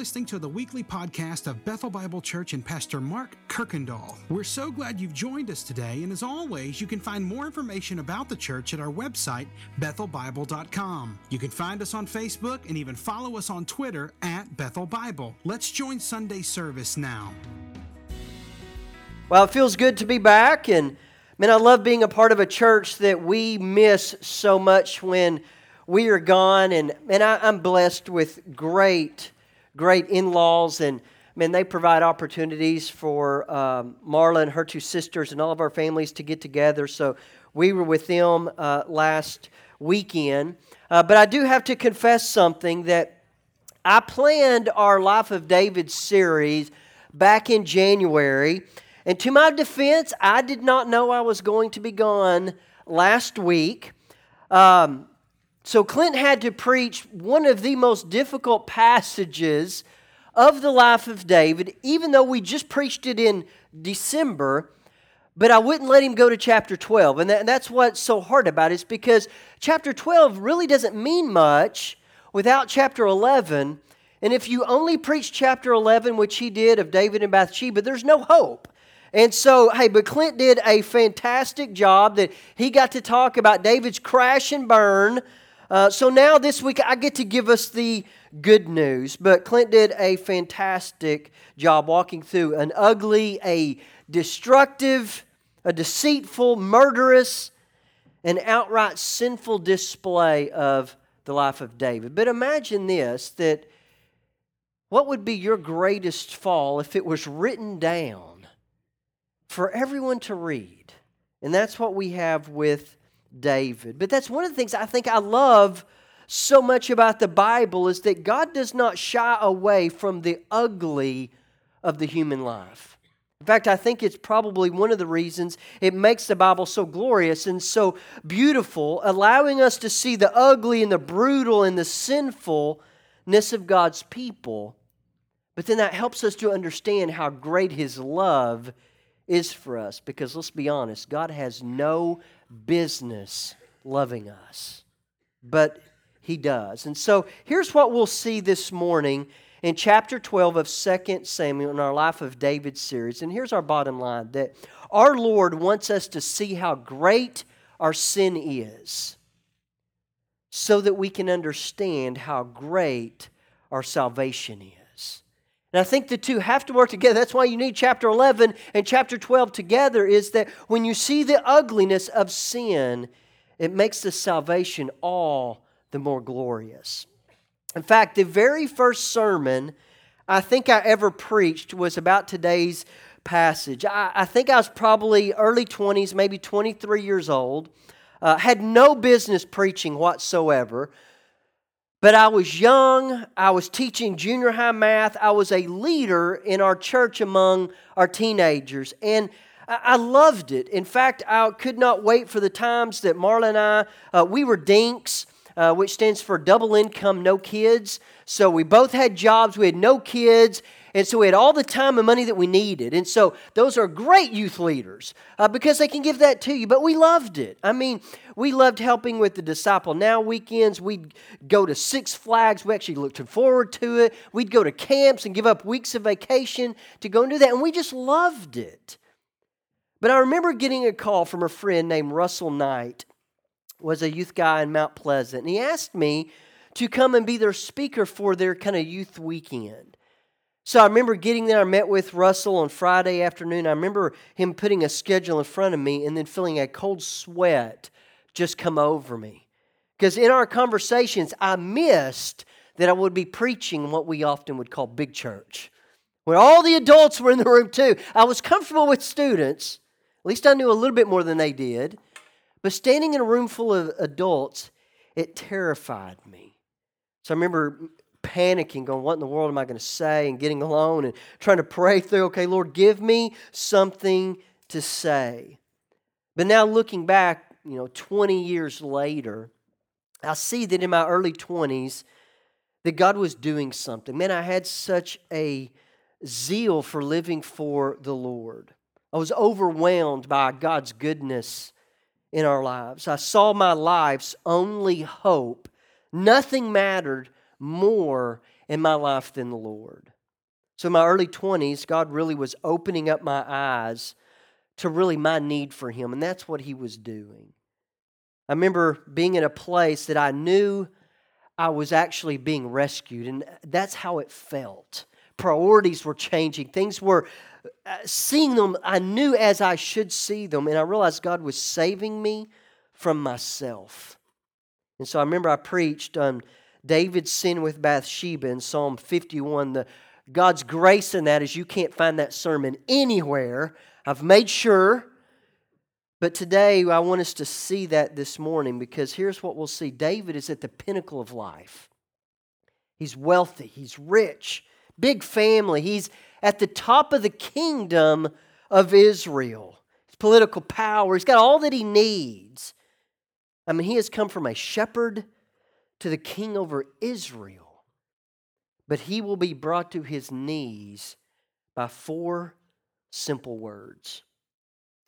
listening to the weekly podcast of Bethel Bible Church and Pastor Mark Kirkendall. We're so glad you've joined us today, and as always, you can find more information about the church at our website, bethelbible.com. You can find us on Facebook and even follow us on Twitter at Bethel Bible. Let's join Sunday service now. Well, it feels good to be back, and man, I love being a part of a church that we miss so much when we are gone, and I'm blessed with great in-laws, and man, they provide opportunities for Marla and her two sisters and all of our families to get together, so we were with them last weekend, but I do have to confess something, that I planned our Life of David series back in January. And to my defense, I did not know I was going to be gone last week. So Clint had to preach one of the most difficult passages of the Life of David, even though we just preached it in December. But I wouldn't let him go to chapter 12. And that's what's so hard about it, is because chapter 12 really doesn't mean much without chapter 11. And if you only preach chapter 11, which he did, of David and Bathsheba, there's no hope. And so, hey, but Clint did a fantastic job that he got to talk about David's crash and burn. So now this week I get to give us the good news. But Clint did a fantastic job walking through an ugly, a destructive, a deceitful, murderous, and outright sinful display of the life of David. But imagine this, that what would be your greatest fall if it was written down for everyone to read? And that's what we have with David. But that's one of the things I think I love so much about the Bible, is that God does not shy away from the ugly of the human life. In fact, I think it's probably one of the reasons it makes the Bible so glorious and so beautiful, allowing us to see the ugly and the brutal and the sinfulness of God's people. But then that helps us to understand how great His love is for us, because let's be honest, God has no business loving us, but He does. And so here's what we'll see this morning in chapter 12 of 2 Samuel in our Life of David series. And here's our bottom line, that our Lord wants us to see how great our sin is so that we can understand how great our salvation is. And I think the two have to work together. That's why you need chapter 11 and chapter 12 together, is that when you see the ugliness of sin, it makes the salvation all the more glorious. In fact, the very first sermon I think I ever preached was about today's passage. I think I was probably early 20s, maybe 23 years old. Had no business preaching whatsoever. But I was young, I was teaching junior high math, I was a leader in our church among our teenagers, and I loved it. In fact, I could not wait for the times that Marla and I, we were dinks, which stands for double income, no kids. So we both had jobs, we had no kids, and so we had all the time and money that we needed. And so those are great youth leaders because they can give that to you. But we loved it. I mean, we loved helping with the Disciple Now weekends. We'd go to Six Flags. We actually looked forward to it. We'd go to camps and give up weeks of vacation to go and do that. And we just loved it. But I remember getting a call from a friend named Russell Knight, was a youth guy in Mount Pleasant. And he asked me to come and be their speaker for their kind of youth weekend. So I remember getting there, I met with Russell on Friday afternoon. I remember him putting a schedule in front of me and then feeling a cold sweat just come over me. Because in our conversations, I missed that I would be preaching what we often would call big church, where all the adults were in the room too. I was comfortable with students. At least I knew a little bit more than they did. But standing in a room full of adults, it terrified me. So I remember panicking, going, what in the world am I going to say? And getting alone and trying to pray through, okay, Lord, give me something to say. But now looking back, 20 years later, I see that in my early 20s, that God was doing something. Man, I had such a zeal for living for the Lord. I was overwhelmed by God's goodness in our lives. I saw my life's only hope. Nothing mattered more in my life than the Lord. So in my early 20s, God really was opening up my eyes to really my need for Him, and that's what He was doing. I remember being in a place that I knew I was actually being rescued, and that's how it felt. Priorities were changing. Things were seeing them. I knew as I should see them, and I realized God was saving me from myself. And so I remember I preached on David's sin with Bathsheba in Psalm 51. God's grace in that is you can't find that sermon anywhere. I've made sure. But today, I want us to see that this morning, because here's what we'll see. David is at the pinnacle of life. He's wealthy. He's rich. Big family. He's at the top of the kingdom of Israel. His political power. He's got all that he needs. I mean, he has come from a shepherd to the king over Israel. But he will be brought to his knees by four simple words.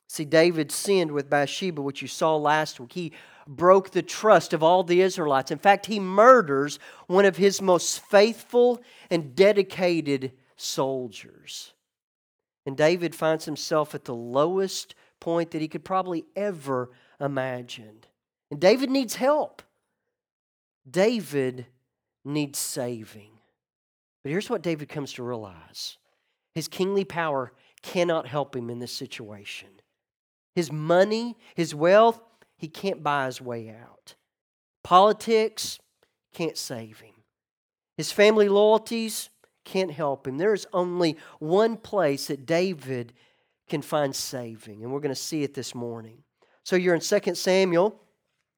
See, David sinned with Bathsheba, which you saw last week. He broke the trust of all the Israelites. In fact, he murders one of his most faithful and dedicated soldiers. And David finds himself at the lowest point that he could probably ever imagine. And David needs help. David needs saving. But here's what David comes to realize. His kingly power cannot help him in this situation. His money, his wealth, he can't buy his way out. Politics can't save him. His family loyalties can't help him. There is only one place that David can find saving, and we're going to see it this morning. So you're in 2 Samuel,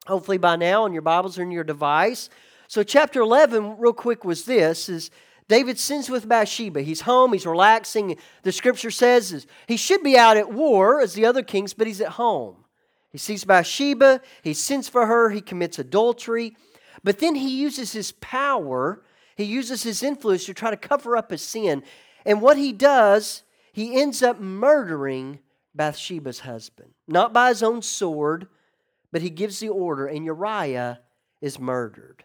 hopefully by now, and your Bibles are in your device. So chapter 11, real quick, was this, is David sins with Bathsheba. He's home. He's relaxing. The scripture says he should be out at war as the other kings, but he's at home. He sees Bathsheba. He sins for her. He commits adultery. But then he uses his power. He uses his influence to try to cover up his sin. And what he does, he ends up murdering Bathsheba's husband. Not by his own sword, but he gives the order, and Uriah is murdered.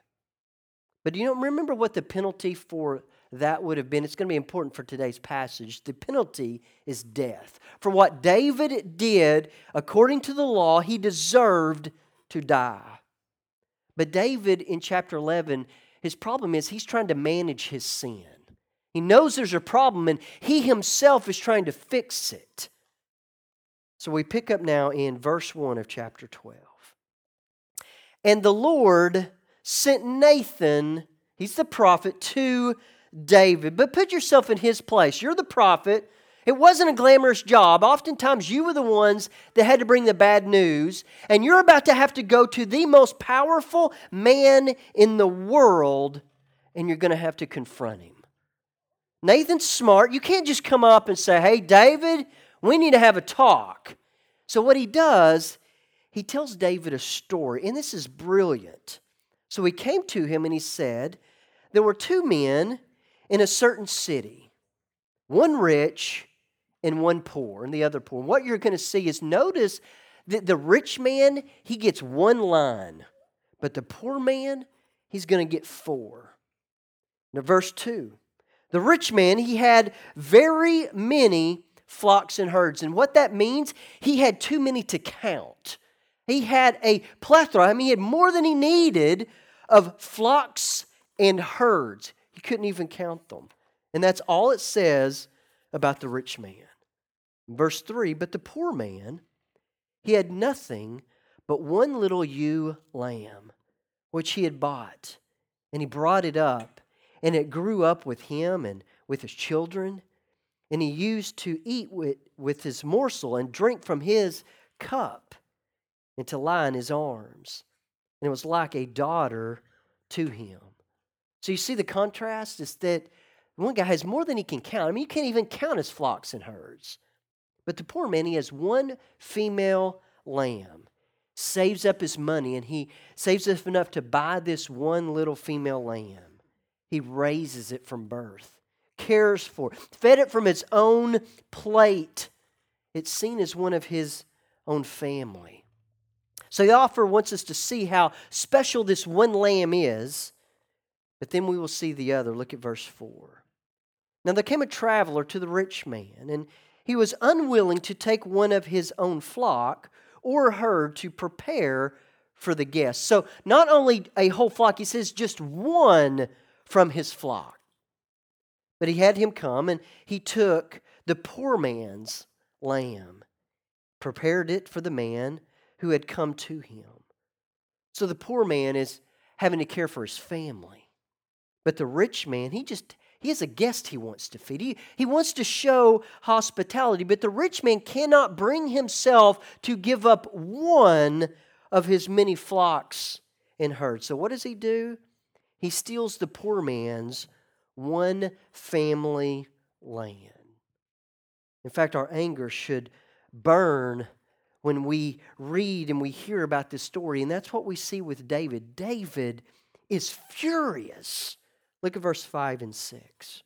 But do you remember what the penalty for that would have been? It's going to be important for today's passage. The penalty is death. For what David did, according to the law, he deserved to die. But David, in chapter 11, his problem is he's trying to manage his sin. He knows there's a problem, and he himself is trying to fix it. So we pick up now in verse 1 of chapter 12. And the Lord sent Nathan, he's the prophet, to David. But put yourself in his place. You're the prophet. It wasn't a glamorous job. Oftentimes you were the ones that had to bring the bad news. And you're about to have to go to the most powerful man in the world. And you're going to have to confront him. Nathan's smart. You can't just come up and say, hey, David, we need to have a talk. So what he does, he tells David a story. And this is brilliant. So he came to him and he said, there were two men in a certain city, one rich and one poor, and the other poor. What you're going to see is notice that the rich man, he gets one line, but the poor man, he's going to get four. Now verse 2, the rich man, he had very many flocks and herds. And what that means, he had too many to count. He had a plethora. I mean, he had more than he needed of flocks and herds. He couldn't even count them. And that's all it says about the rich man. Verse 3, but the poor man, he had nothing but one little ewe lamb, which he had bought. And he brought it up, and it grew up with him and with his children. And he used to eat with his morsel and drink from his cup, and to lie in his arms. And it was like a daughter to him. So you see the contrast is that one guy has more than he can count. I mean, you can't even count his flocks and herds. But the poor man, he has one female lamb, saves up his money, and he saves up enough to buy this one little female lamb. He raises it from birth, cares for it, fed it from its own plate. It's seen as one of his own family. So the author wants us to see how special this one lamb is, But then we will see the other. Look at verse 4. Now there came a traveler to the rich man, and he was unwilling to take one of his own flock or herd to prepare for the guests. So not only a whole flock, he says just one from his flock. But he had him come, and he took the poor man's lamb, prepared it for the man who had come to him. So the poor man is having to care for his family. But the rich man, he is a guest he wants to feed. He wants to show hospitality, but the rich man cannot bring himself to give up one of his many flocks and herds. So what does he do? He steals the poor man's one family land. In fact, our anger should burn when we read and we hear about this story, and that's what we see with David. David is furious. Look at verse 5 and 6.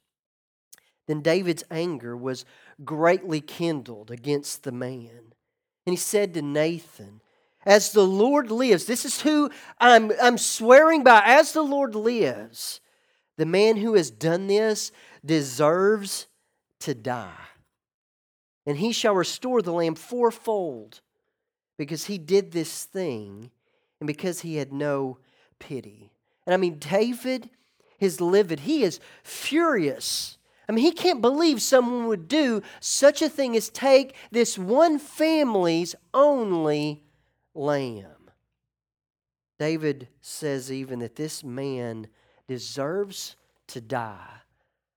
Then David's anger was greatly kindled against the man. And he said to Nathan, "As the Lord lives," this is who I'm swearing by, "as the Lord lives, the man who has done this deserves to die. And he shall restore the lamb fourfold, because he did this thing, and because he had no pity." And I mean, David is livid. He is furious. I mean, he can't believe someone would do such a thing as take this one family's only lamb. David says even that this man deserves to die.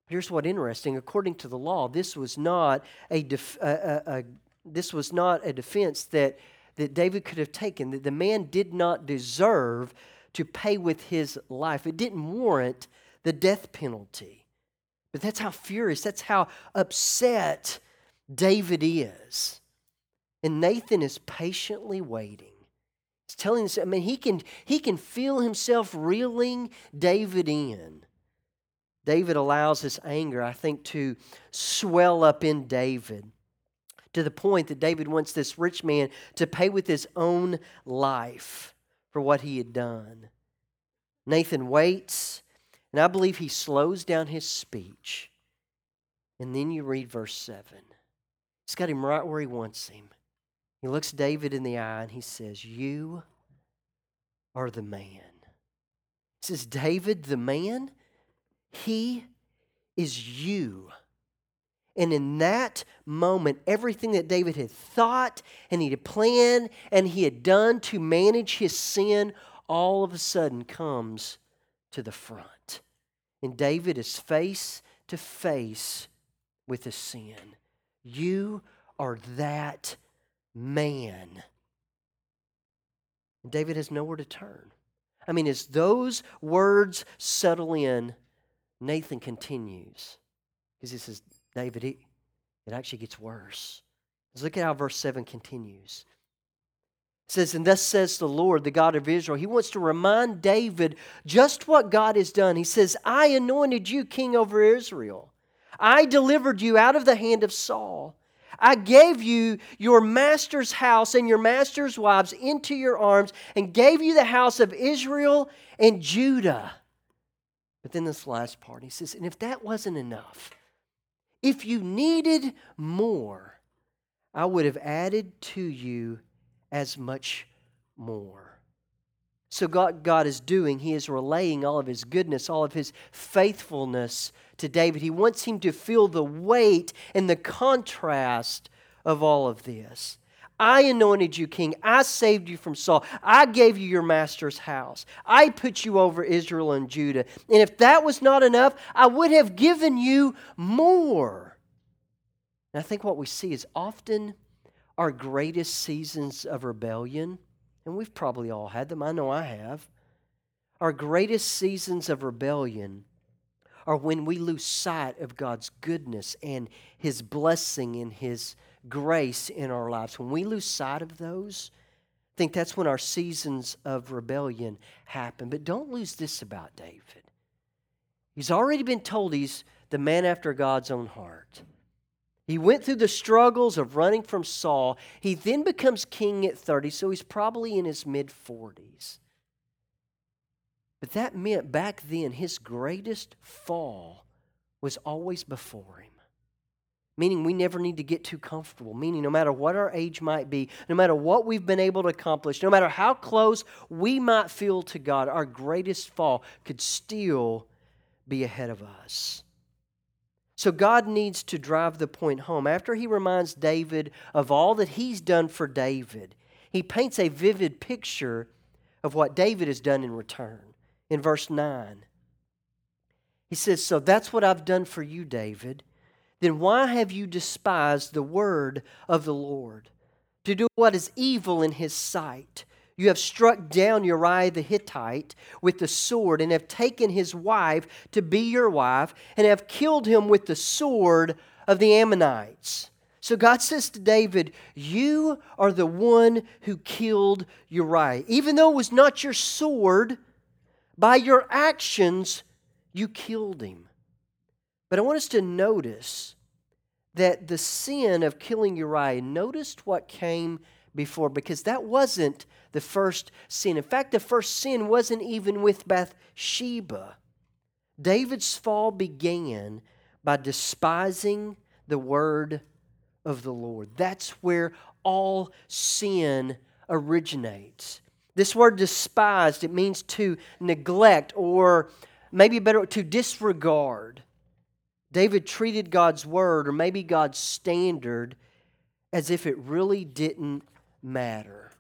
Here's what's interesting. According to the law, this was not a defense that David could have taken. That the man did not deserve to pay with his life. It didn't warrant the death penalty. But that's how furious, that's how upset David is. And Nathan is patiently waiting. He's telling us, I mean, he can feel himself reeling David in. David allows his anger, I think, to swell up in David to the point that David wants this rich man to pay with his own life for what he had done. Nathan waits, and I believe he slows down his speech. And then you read verse 7. He's got him right where he wants him. He looks David in the eye, and he says, "You are the man." He says, "David, the man? He is you." And in that moment, everything that David had thought and he had planned and he had done to manage his sin all of a sudden comes to the front. And David is face to face with his sin. You are that man. And David has nowhere to turn. I mean, as those words settle in, Nathan continues, because he says, David, it actually gets worse. Let's look at how verse 7 continues. It says, "And thus says the Lord, the God of Israel." He wants to remind David just what God has done. He says, "I anointed you king over Israel. I delivered you out of the hand of Saul. I gave you your master's house and your master's wives into your arms and gave you the house of Israel and Judah." But then this last part, he says, "And if that wasn't enough, if you needed more, I would have added to you as much more." So God is doing, he is relaying all of his goodness, all of his faithfulness to David. He wants him to feel the weight and the contrast of all of this. I anointed you king. I saved you from Saul. I gave you your master's house. I put you over Israel and Judah. And if that was not enough, I would have given you more. And I think what we see is often our greatest seasons of rebellion, and we've probably all had them, I know I have. Our greatest seasons of rebellion are when we lose sight of God's goodness and His blessing and His grace in our lives. When we lose sight of those, I think that's when our seasons of rebellion happen. But don't lose this about David. He's already been told he's the man after God's own heart. He went through the struggles of running from Saul. He then becomes king at 30, so he's probably in his mid-40s. But that meant back then his greatest fall was always before him. Meaning we never need to get too comfortable. Meaning no matter what our age might be, no matter what we've been able to accomplish, no matter how close we might feel to God, our greatest fall could still be ahead of us. So God needs to drive the point home. After he reminds David of all that he's done for David, he paints a vivid picture of what David has done in return. In verse 9, he says, "So that's what I've done for you, David. Then why have you despised the word of the Lord, to do what is evil in his sight? You have struck down Uriah the Hittite with the sword, and have taken his wife to be your wife, and have killed him with the sword of the Ammonites." So God says to David, you are the one who killed Uriah. Even though it was not your sword, by your actions, you killed him. But I want us to notice that the sin of killing Uriah, noticed what came before, because that wasn't the first sin. In fact, the first sin wasn't even with Bathsheba. David's fall began by despising the word of the Lord. That's where all sin originates. This word despised, it means to neglect, or maybe better, to disregard. David treated God's word, or maybe God's standard, as if it really didn't matter.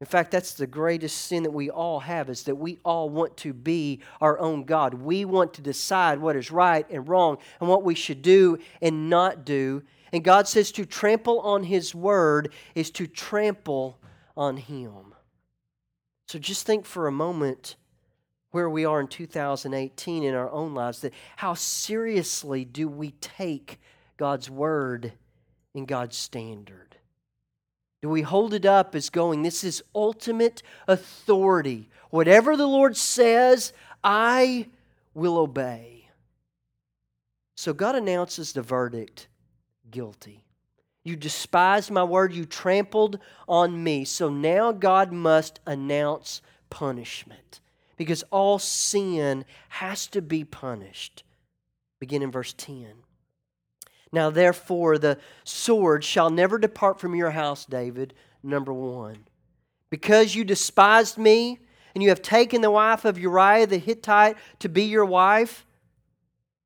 In fact, that's the greatest sin that we all have, is that we all want to be our own God. We want to decide what is right and wrong and what we should do and not do. And God says to trample on His word is to trample on Him. So just think for a moment where we are in 2018 in our own lives, that how seriously do we take God's word and God's standard? Do we hold it up as going, this is ultimate authority. Whatever the Lord says, I will obey. So God announces the verdict, guilty. You despised my word, you trampled on me. So now God must announce punishment, because all sin has to be punished. Begin in verse 10. Now therefore the sword shall never depart from your house, David, number one. Because you despised me, and you have taken the wife of Uriah the Hittite to be your wife,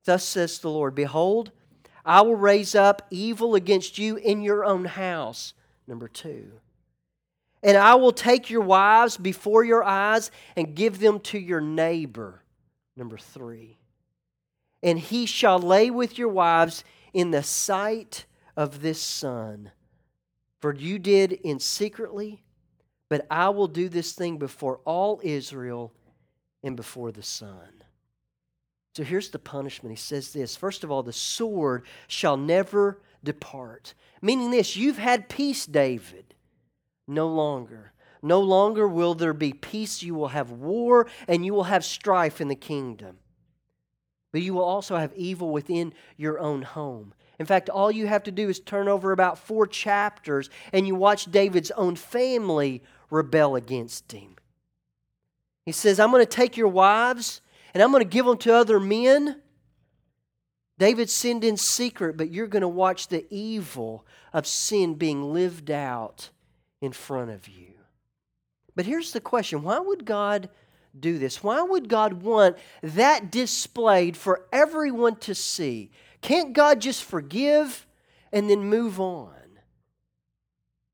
thus says the Lord, behold, I will raise up evil against you in your own house, number two. And I will take your wives before your eyes and give them to your neighbor, number three. And he shall lay with your wives in the sight of this sun. For you did in secretly, but I will do this thing before all Israel and before the sun. So here's the punishment. He says this, first of all, the sword shall never depart. Meaning this, you've had peace, David. No longer. No longer will there be peace. You will have war and you will have strife in the kingdom. But you will also have evil within your own home. In fact, all you have to do is turn over about 4 chapters and you watch David's own family rebel against him. He says, I'm going to take your wives and I'm going to give them to other men. David sinned in secret, but you're going to watch the evil of sin being lived out in front of you. But here's the question. Why would God do this? Why would God want that displayed for everyone to see? Can't God just forgive and then move on?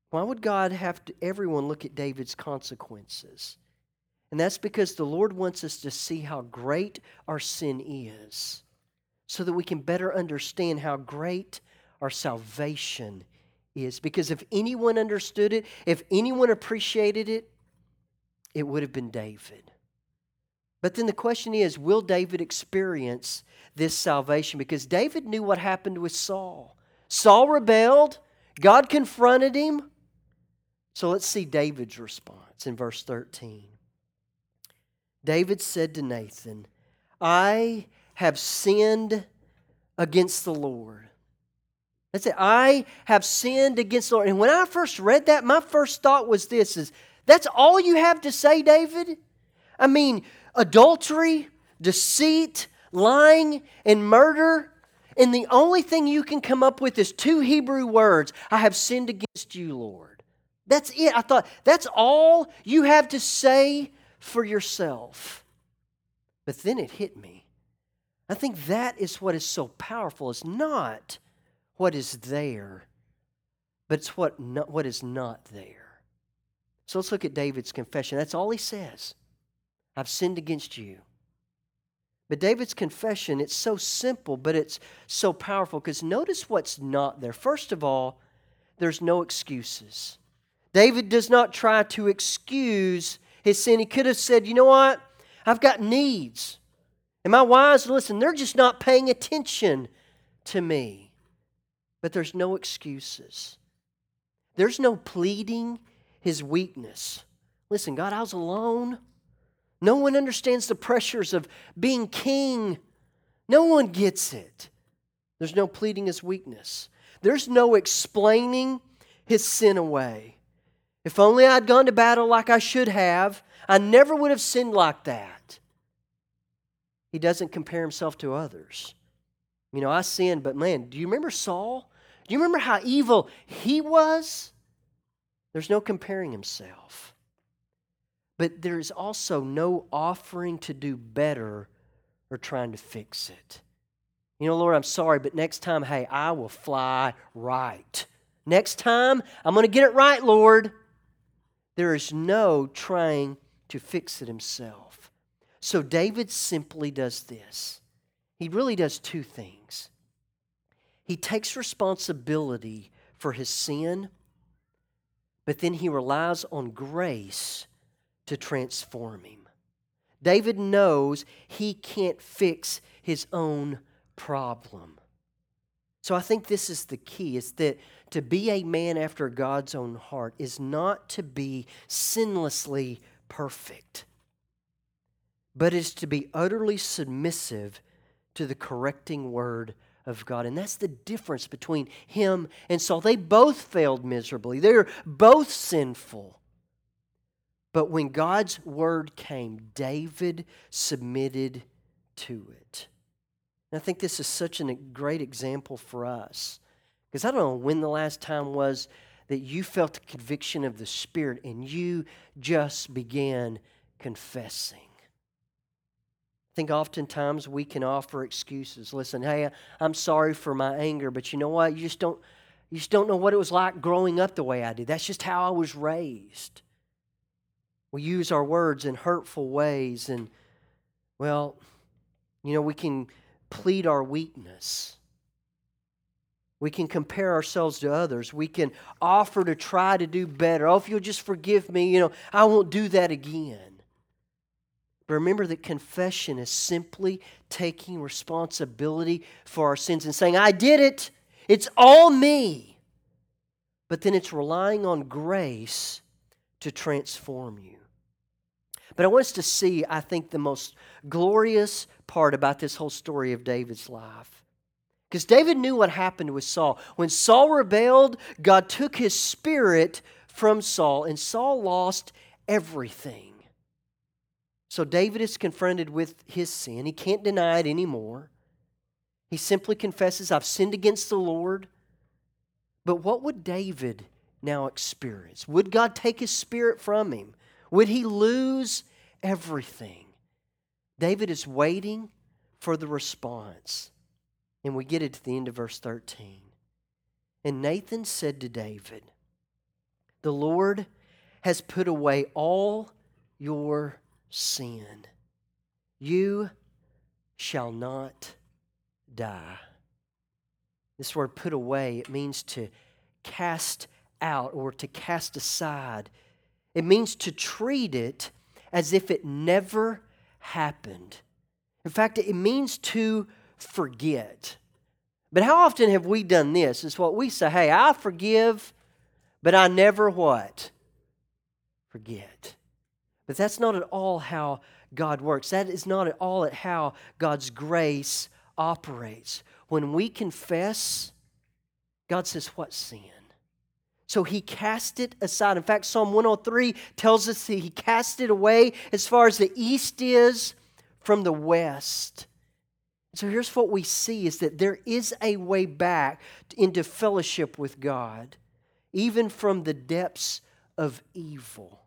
Why would God have to everyone look at David's consequences? And that's because the Lord wants us to see how great our sin is, so that we can better understand how great our salvation is. Because if anyone understood it, if anyone appreciated it, it would have been David. But then the question is, will David experience this salvation? Because David knew what happened with Saul. Saul rebelled. God confronted him. So let's see David's response in verse 13. David said to Nathan, I have sinned against the Lord. That's it. I have sinned against the Lord. And when I first read that, my first thought was this, is that's all you have to say, David? I mean, adultery, deceit, lying, and murder. And the only thing you can come up with is two Hebrew words. I have sinned against you, Lord. That's it. I thought, that's all you have to say for yourself. But then it hit me. I think that is what is so powerful. It's not what is there, but it's what is not there. So let's look at David's confession. That's all he says. I've sinned against you. But David's confession, it's so simple, but it's so powerful because notice what's not there. First of all, there's no excuses. David does not try to excuse his sin. He could have said, you know what? I've got needs. And my wives, listen, they're just not paying attention to me. But there's no excuses. There's no pleading his weakness. Listen, God, I was alone. No one understands the pressures of being king. No one gets it. There's no pleading his weakness. There's no explaining his sin away. If only I'd gone to battle like I should have, I never would have sinned like that. He doesn't compare himself to others. You know, I sinned, but man, do you remember Saul? Do you remember how evil he was? There's no comparing himself. But there is also no offering to do better or trying to fix it. You know, Lord, I'm sorry, but next time, hey, I will fly right. Next time, I'm going to get it right, Lord. There is no trying to fix it himself. So David simply does this. He really does two things. He takes responsibility for his sin, but then he relies on grace to transform him. David knows he can't fix his own problem. So I think this is the key, is that to be a man after God's own heart is not to be sinlessly perfect, but is to be utterly submissive to the correcting word of God. And that's the difference between him and Saul. They both failed miserably. They're both sinful. But when God's word came, David submitted to it. And I think this is such a great example for us. Because I don't know when the last time was that you felt the conviction of the Spirit and you just began confessing. I think oftentimes we can offer excuses. Listen, hey, I'm sorry for my anger, but you know what? You just don't know what it was like growing up the way I did. That's just how I was raised. We use our words in hurtful ways and, well, you know, we can plead our weakness. We can compare ourselves to others. We can offer to try to do better. Oh, if you'll just forgive me, you know, I won't do that again. But remember that confession is simply taking responsibility for our sins and saying, I did it. It's all me. But then it's relying on grace to transform you. But I want us to see, I think, the most glorious part about this whole story of David's life. Because David knew what happened with Saul. When Saul rebelled, God took his spirit from Saul, and Saul lost everything. So David is confronted with his sin. He can't deny it anymore. He simply confesses, I've sinned against the Lord. But what would David now experience? Would God take his spirit from him? Would he lose everything? David is waiting for the response. And we get it to the end of verse 13. And Nathan said to David, the Lord has put away all your sin. You shall not die. This word put away, it means to cast out or to cast aside. It means to treat it as if it never happened. In fact, it means to forget. But how often have we done this? It's what we say, hey, I forgive, but I never what? Forget. But that's not at all how God works. That is not at all at how God's grace operates. When we confess, God says, what sin? So he cast it aside. In fact, Psalm 103 tells us that he cast it away as far as the east is from the west. So here's what we see is that there is a way back into fellowship with God, even from the depths of evil.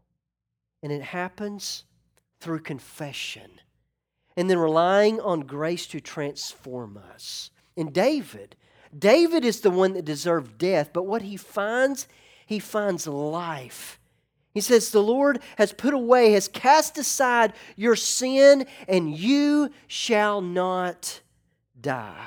And it happens through confession and then relying on grace to transform us. And David is the one that deserved death, but what he finds life. He says, the Lord has put away, has cast aside your sin, and you shall not die.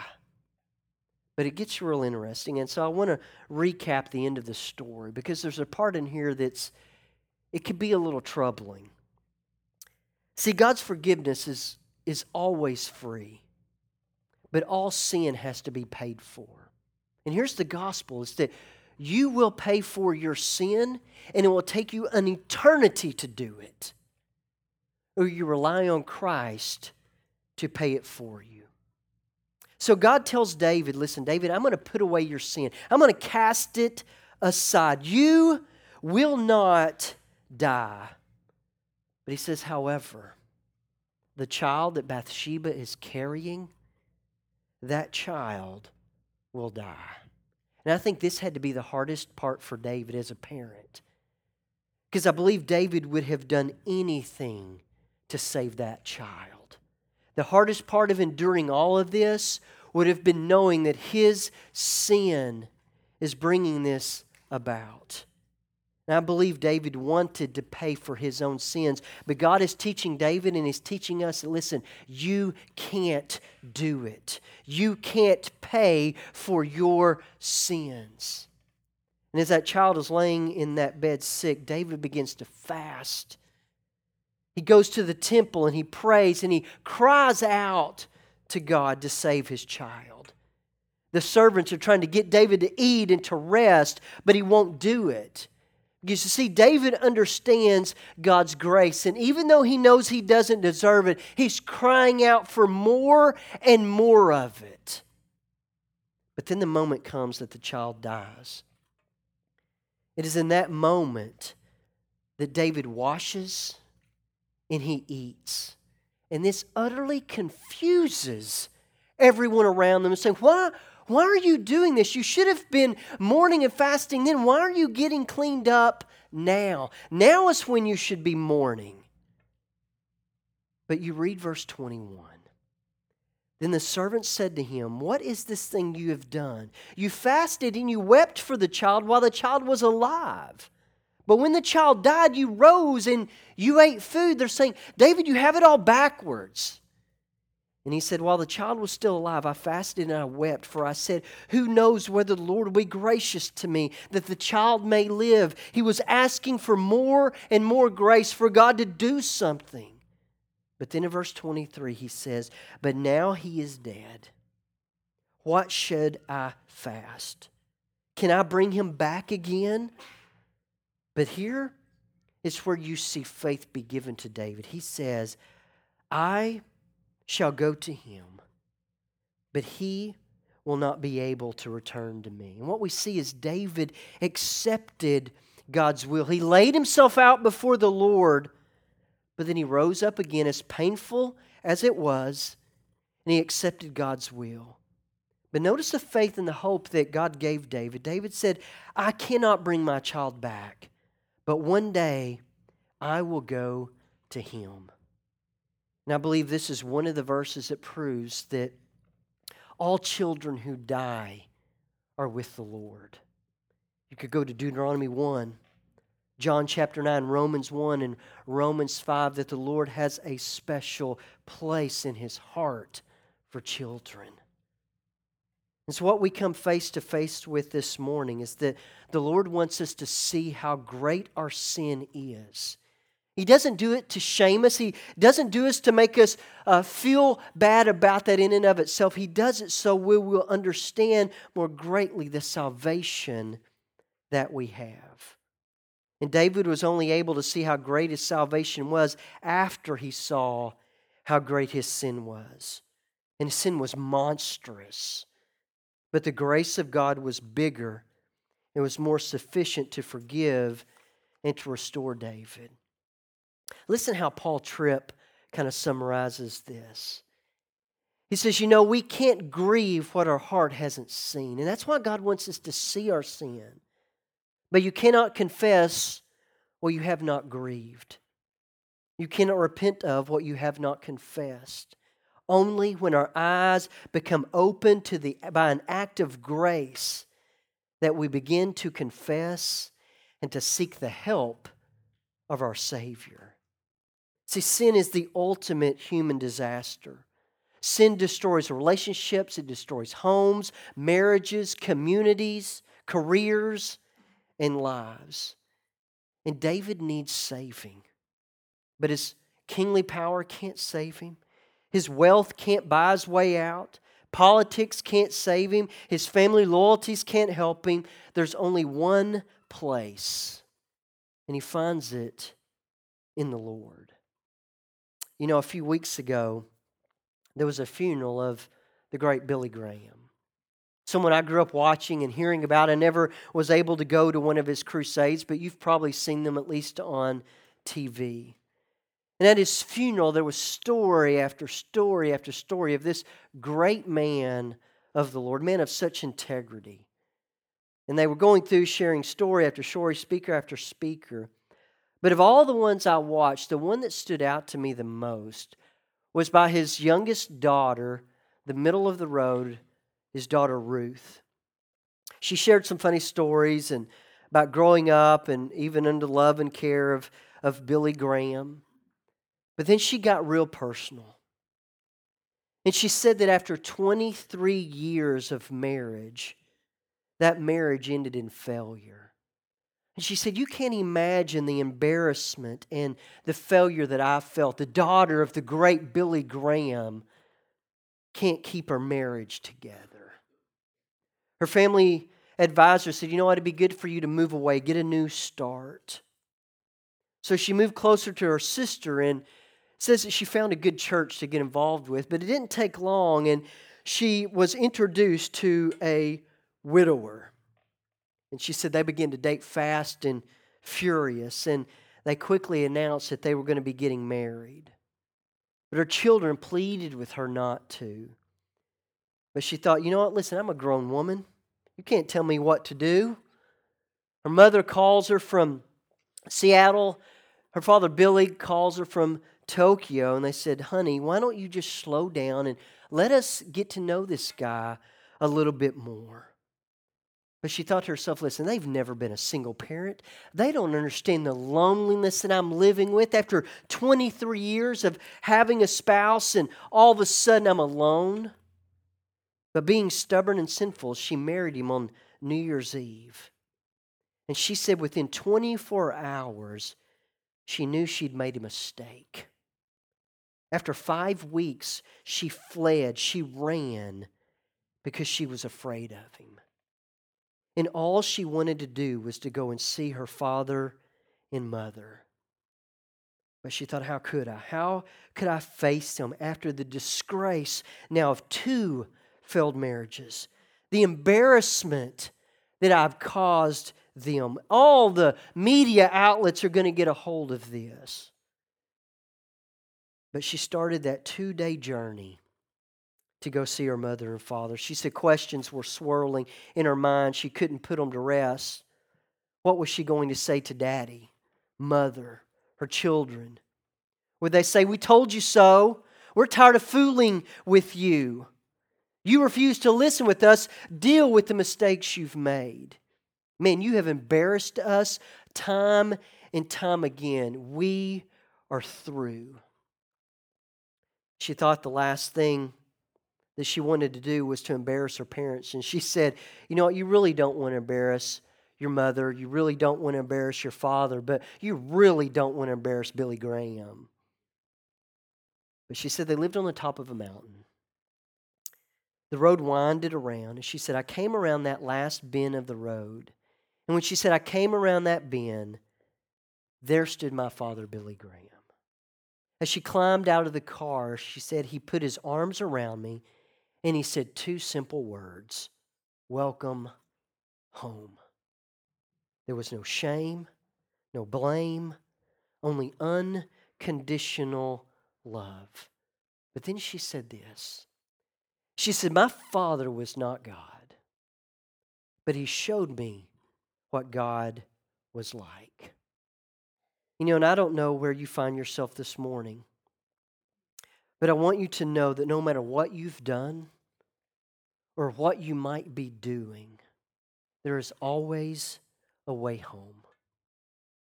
But it gets real interesting, and so I want to recap the end of the story, because there's a part in here it could be a little troubling. See, God's forgiveness is always free, but all sin has to be paid for. And here's the gospel, is that you will pay for your sin, and it will take you an eternity to do it. Or you rely on Christ to pay it for you. So God tells David, listen, David, I'm going to put away your sin. I'm going to cast it aside. You will not die. But he says, however, the child that Bathsheba is carrying, that child will die. And I think this had to be the hardest part for David as a parent. Because I believe David would have done anything to save that child. The hardest part of enduring all of this would have been knowing that his sin is bringing this about. And I believe David wanted to pay for his own sins. But God is teaching David and He's teaching us, listen, you can't do it. You can't pay for your sins. And as that child is laying in that bed sick, David begins to fast. He goes to the temple and he prays and he cries out to God to save his child. The servants are trying to get David to eat and to rest, but he won't do it. Because you see, David understands God's grace, and even though he knows he doesn't deserve it, he's crying out for more and more of it. But then the moment comes that the child dies. It is in that moment that David washes and he eats. And this utterly confuses everyone around them and say, Why are you doing this? You should have been mourning and fasting then. Why are you getting cleaned up now? Now is when you should be mourning. But you read verse 21. Then the servant said to him, what is this thing you have done? You fasted and you wept for the child while the child was alive. But when the child died, you rose and you ate food. They're saying, David, you have it all backwards. And he said, while the child was still alive, I fasted and I wept, for I said, who knows whether the Lord will be gracious to me, that the child may live. He was asking for more and more grace for God to do something. But then in verse 23, he says, but now he is dead. What should I fast? Can I bring him back again? But here is where you see faith be given to David. He says, I shall go to him, but he will not be able to return to me. And what we see is David accepted God's will. He laid himself out before the Lord, but then he rose up again, as painful as it was, and he accepted God's will. But notice the faith and the hope that God gave David. David said, I cannot bring my child back, but one day I will go to him. And I believe this is one of the verses that proves that all children who die are with the Lord. You could go to Deuteronomy 1, John chapter 9, Romans 1, and Romans 5, that the Lord has a special place in His heart for children. And so what we come face to face with this morning is that the Lord wants us to see how great our sin is. He doesn't do it to shame us. He doesn't do it to make us feel bad about that in and of itself. He does it so we will understand more greatly the salvation that we have. And David was only able to see how great his salvation was after he saw how great his sin was. And his sin was monstrous. But the grace of God was bigger and was more sufficient to forgive and to restore David. Listen how Paul Tripp kind of summarizes this. He says, we can't grieve what our heart hasn't seen. And that's why God wants us to see our sin. But you cannot confess what you have not grieved. You cannot repent of what you have not confessed. Only when our eyes become open by an act of grace that we begin to confess and to seek the help of our Savior. See, sin is the ultimate human disaster. Sin destroys relationships, it destroys homes, marriages, communities, careers, and lives. And David needs saving. But his kingly power can't save him. His wealth can't buy his way out. Politics can't save him. His family loyalties can't help him. There's only one place, and he finds it in the Lord. A few weeks ago, there was a funeral of the great Billy Graham, someone I grew up watching and hearing about. I never was able to go to one of his crusades, but you've probably seen them at least on TV. And at his funeral, there was story after story after story of this great man of the Lord, man of such integrity. And they were going through sharing story after story, speaker after speaker. But of all the ones I watched, the one that stood out to me the most was by his youngest daughter, the middle of the road, his daughter Ruth. She shared some funny stories and about growing up and even under love and care of Billy Graham. But then she got real personal. And she said that after 23 years of marriage, that marriage ended in failure. And she said, you can't imagine the embarrassment and the failure that I felt. The daughter of the great Billy Graham can't keep her marriage together. Her family advisor said, it'd be good for you to move away, get a new start. So she moved closer to her sister and says that she found a good church to get involved with, but it didn't take long, and she was introduced to a widower. And she said they began to date fast and furious, and they quickly announced that they were going to be getting married. But her children pleaded with her not to. But she thought, listen, I'm a grown woman. You can't tell me what to do. Her mother calls her from Seattle. Her father Billy calls her from Tokyo, and they said, honey, why don't you just slow down and let us get to know this guy a little bit more. But she thought to herself, listen, they've never been a single parent. They don't understand the loneliness that I'm living with after 23 years of having a spouse, and all of a sudden I'm alone. But being stubborn and sinful, she married him on New Year's Eve. And she said within 24 hours, she knew she'd made a mistake. After 5 weeks, she fled, she ran, because she was afraid of him. And all she wanted to do was to go and see her father and mother. But she thought, how could I? How could I face him after the disgrace now of 2 failed marriages? The embarrassment that I've caused them. All the media outlets are going to get a hold of this. But she started that 2-day journey to go see her mother and father. She said questions were swirling in her mind. She couldn't put them to rest. What was she going to say to Daddy, Mother, her children? Would they say, we told you so. We're tired of fooling with you. You refuse to listen with us. Deal with the mistakes you've made. Man, you have embarrassed us time and time again. We are through. She thought the last thing that she wanted to do was to embarrass her parents. And she said, you really don't want to embarrass your mother. You really don't want to embarrass your father. But you really don't want to embarrass Billy Graham. But she said they lived on the top of a mountain. The road winded around. And she said, I came around that last bend of the road. And when she said, I came around that bend, there stood my father, Billy Graham. As she climbed out of the car, she said, he put his arms around me, and he said 2 simple words, welcome home. There was no shame, no blame, only unconditional love. But then she said this. She said, my father was not God, but he showed me what God was like. You know, and I don't know where you find yourself this morning, but I want you to know that no matter what you've done or what you might be doing, there is always a way home.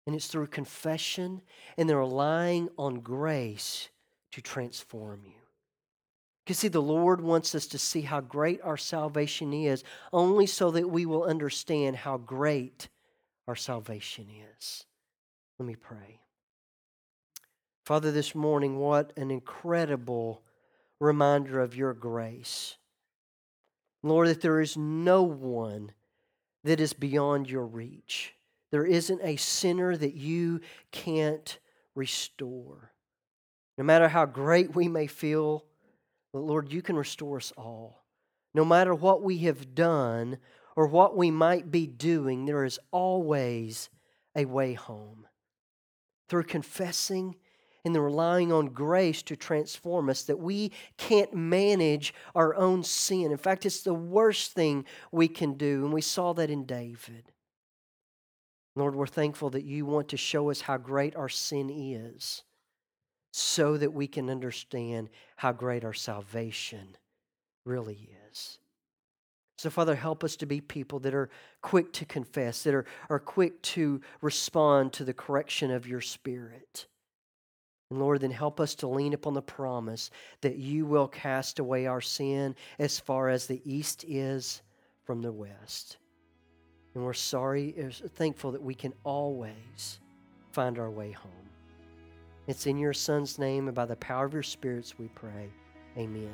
And it's through confession and the relying on grace to transform you. Because see, the Lord wants us to see how great our salvation is, only so that we will understand how great our salvation is. Let me pray. Father, this morning, what an incredible reminder of your grace. Lord, that there is no one that is beyond your reach. There isn't a sinner that you can't restore. No matter how great we may feel, Lord, you can restore us all. No matter what we have done or what we might be doing, there is always a way home. Through confessing and the relying on grace to transform us, that we can't manage our own sin. In fact, it's the worst thing we can do, and we saw that in David. Lord, we're thankful that you want to show us how great our sin is, so that we can understand how great our salvation really is. So, Father, help us to be people that are quick to confess, that are quick to respond to the correction of your Spirit. And Lord, then help us to lean upon the promise that you will cast away our sin as far as the east is from the west. And we're thankful that we can always find our way home. It's in your Son's name and by the power of your spirits we pray. Amen.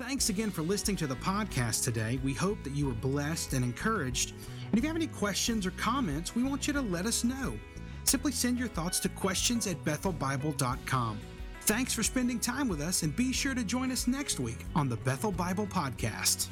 Thanks again for listening to the podcast today. We hope that you were blessed and encouraged. And if you have any questions or comments, we want you to let us know. Simply send your thoughts to questions@bethelbible.com. Thanks for spending time with us, and be sure to join us next week on the Bethel Bible Podcast.